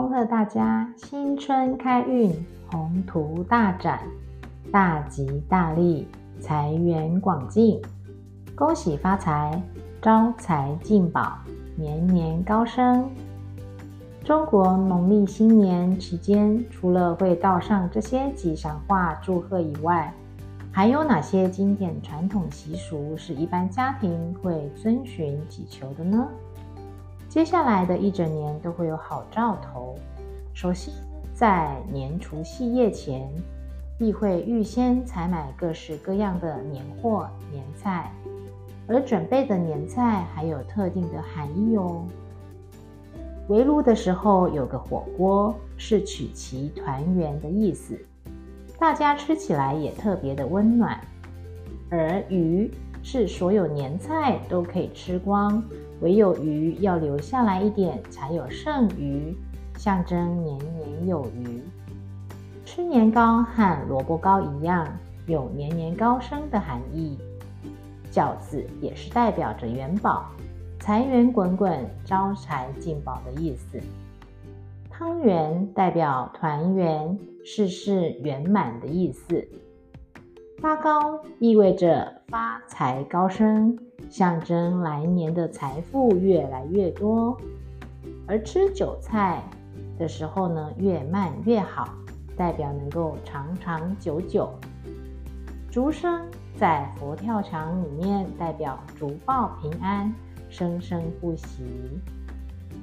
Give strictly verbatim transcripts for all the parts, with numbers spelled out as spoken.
恭贺大家新春开运，宏图大展，大吉大利，财源广进，恭喜发财，招财进宝，年年高升。中国农历新年期间，除了会道上这些吉祥话祝贺以外，还有哪些经典传统习俗是一般家庭会遵循祈求的呢？接下来的一整年都会有好兆头。首先，在年除夕夜前，必会预先采买各式各样的年货、年菜，而准备的年菜还有特定的含义哦。围炉的时候有个火锅，是取其团圆的意思，大家吃起来也特别的温暖。而鱼是所有年菜都可以吃光，唯有鱼要留下来一点才有剩余，象征年年有余。吃年糕和萝卜糕一样，有年年高升的含义。饺子也是代表着元宝，财源滚滚，招财进宝的意思。汤圆代表团圆，事事圆满的意思。发糕意味着发财高升，象征来年的财富越来越多。而吃韭菜的时候呢，越慢越好，代表能够长长久久。竹升在佛跳墙里面代表竹报平安，生生不息。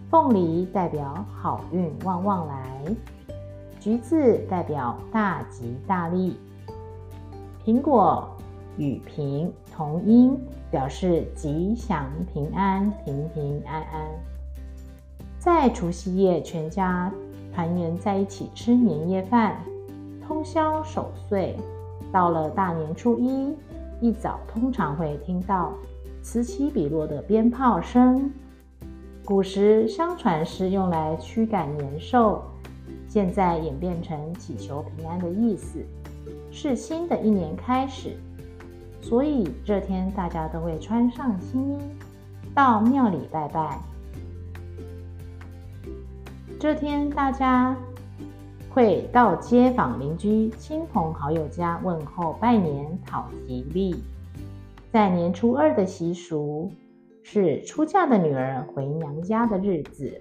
凤梨代表好运旺旺来，橘子代表大吉大利，苹果与平同音，表示吉祥平安，平平安安。在除夕夜，全家团圆在一起吃年夜饭，通宵守岁。到了大年初一一早，通常会听到此起彼落的鞭炮声。古时相传是用来驱赶年兽，现在演变成祈求平安的意思，是新的一年开始，所以这天大家都会穿上新衣，到庙里拜拜。这天大家会到街坊邻居、亲朋好友家问候拜年，讨吉利。在年初二的习俗是出嫁的女儿回娘家的日子，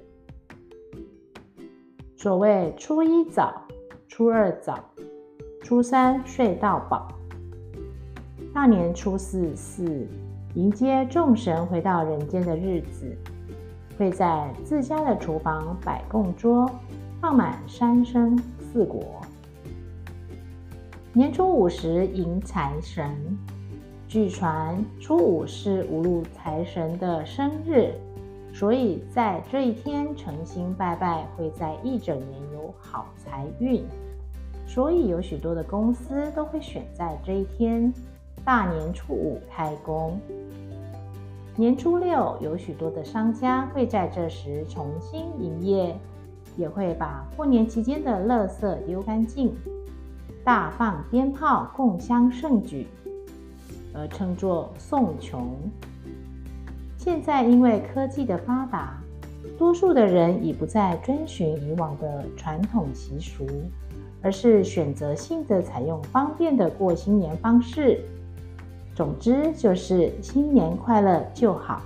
所谓初一早、初二早、初三睡到饱。大年初四是迎接众神回到人间的日子，会在自家的厨房摆供桌，放满三牲四果。年初五时迎财神，据传初五是无路财神的生日，所以在这一天诚心拜拜，会在一整年有好财运。所以有许多的公司都会选在这一天大年初五开工。年初六有许多的商家会在这时重新营业，也会把过年期间的垃圾丢干净，大放鞭炮，共襄盛举，而称作送穷。现在因为科技的发达，多数的人已不再遵循以往的传统习俗，而是选择性的采用方便的过新年方式。总之就是新年快乐就好。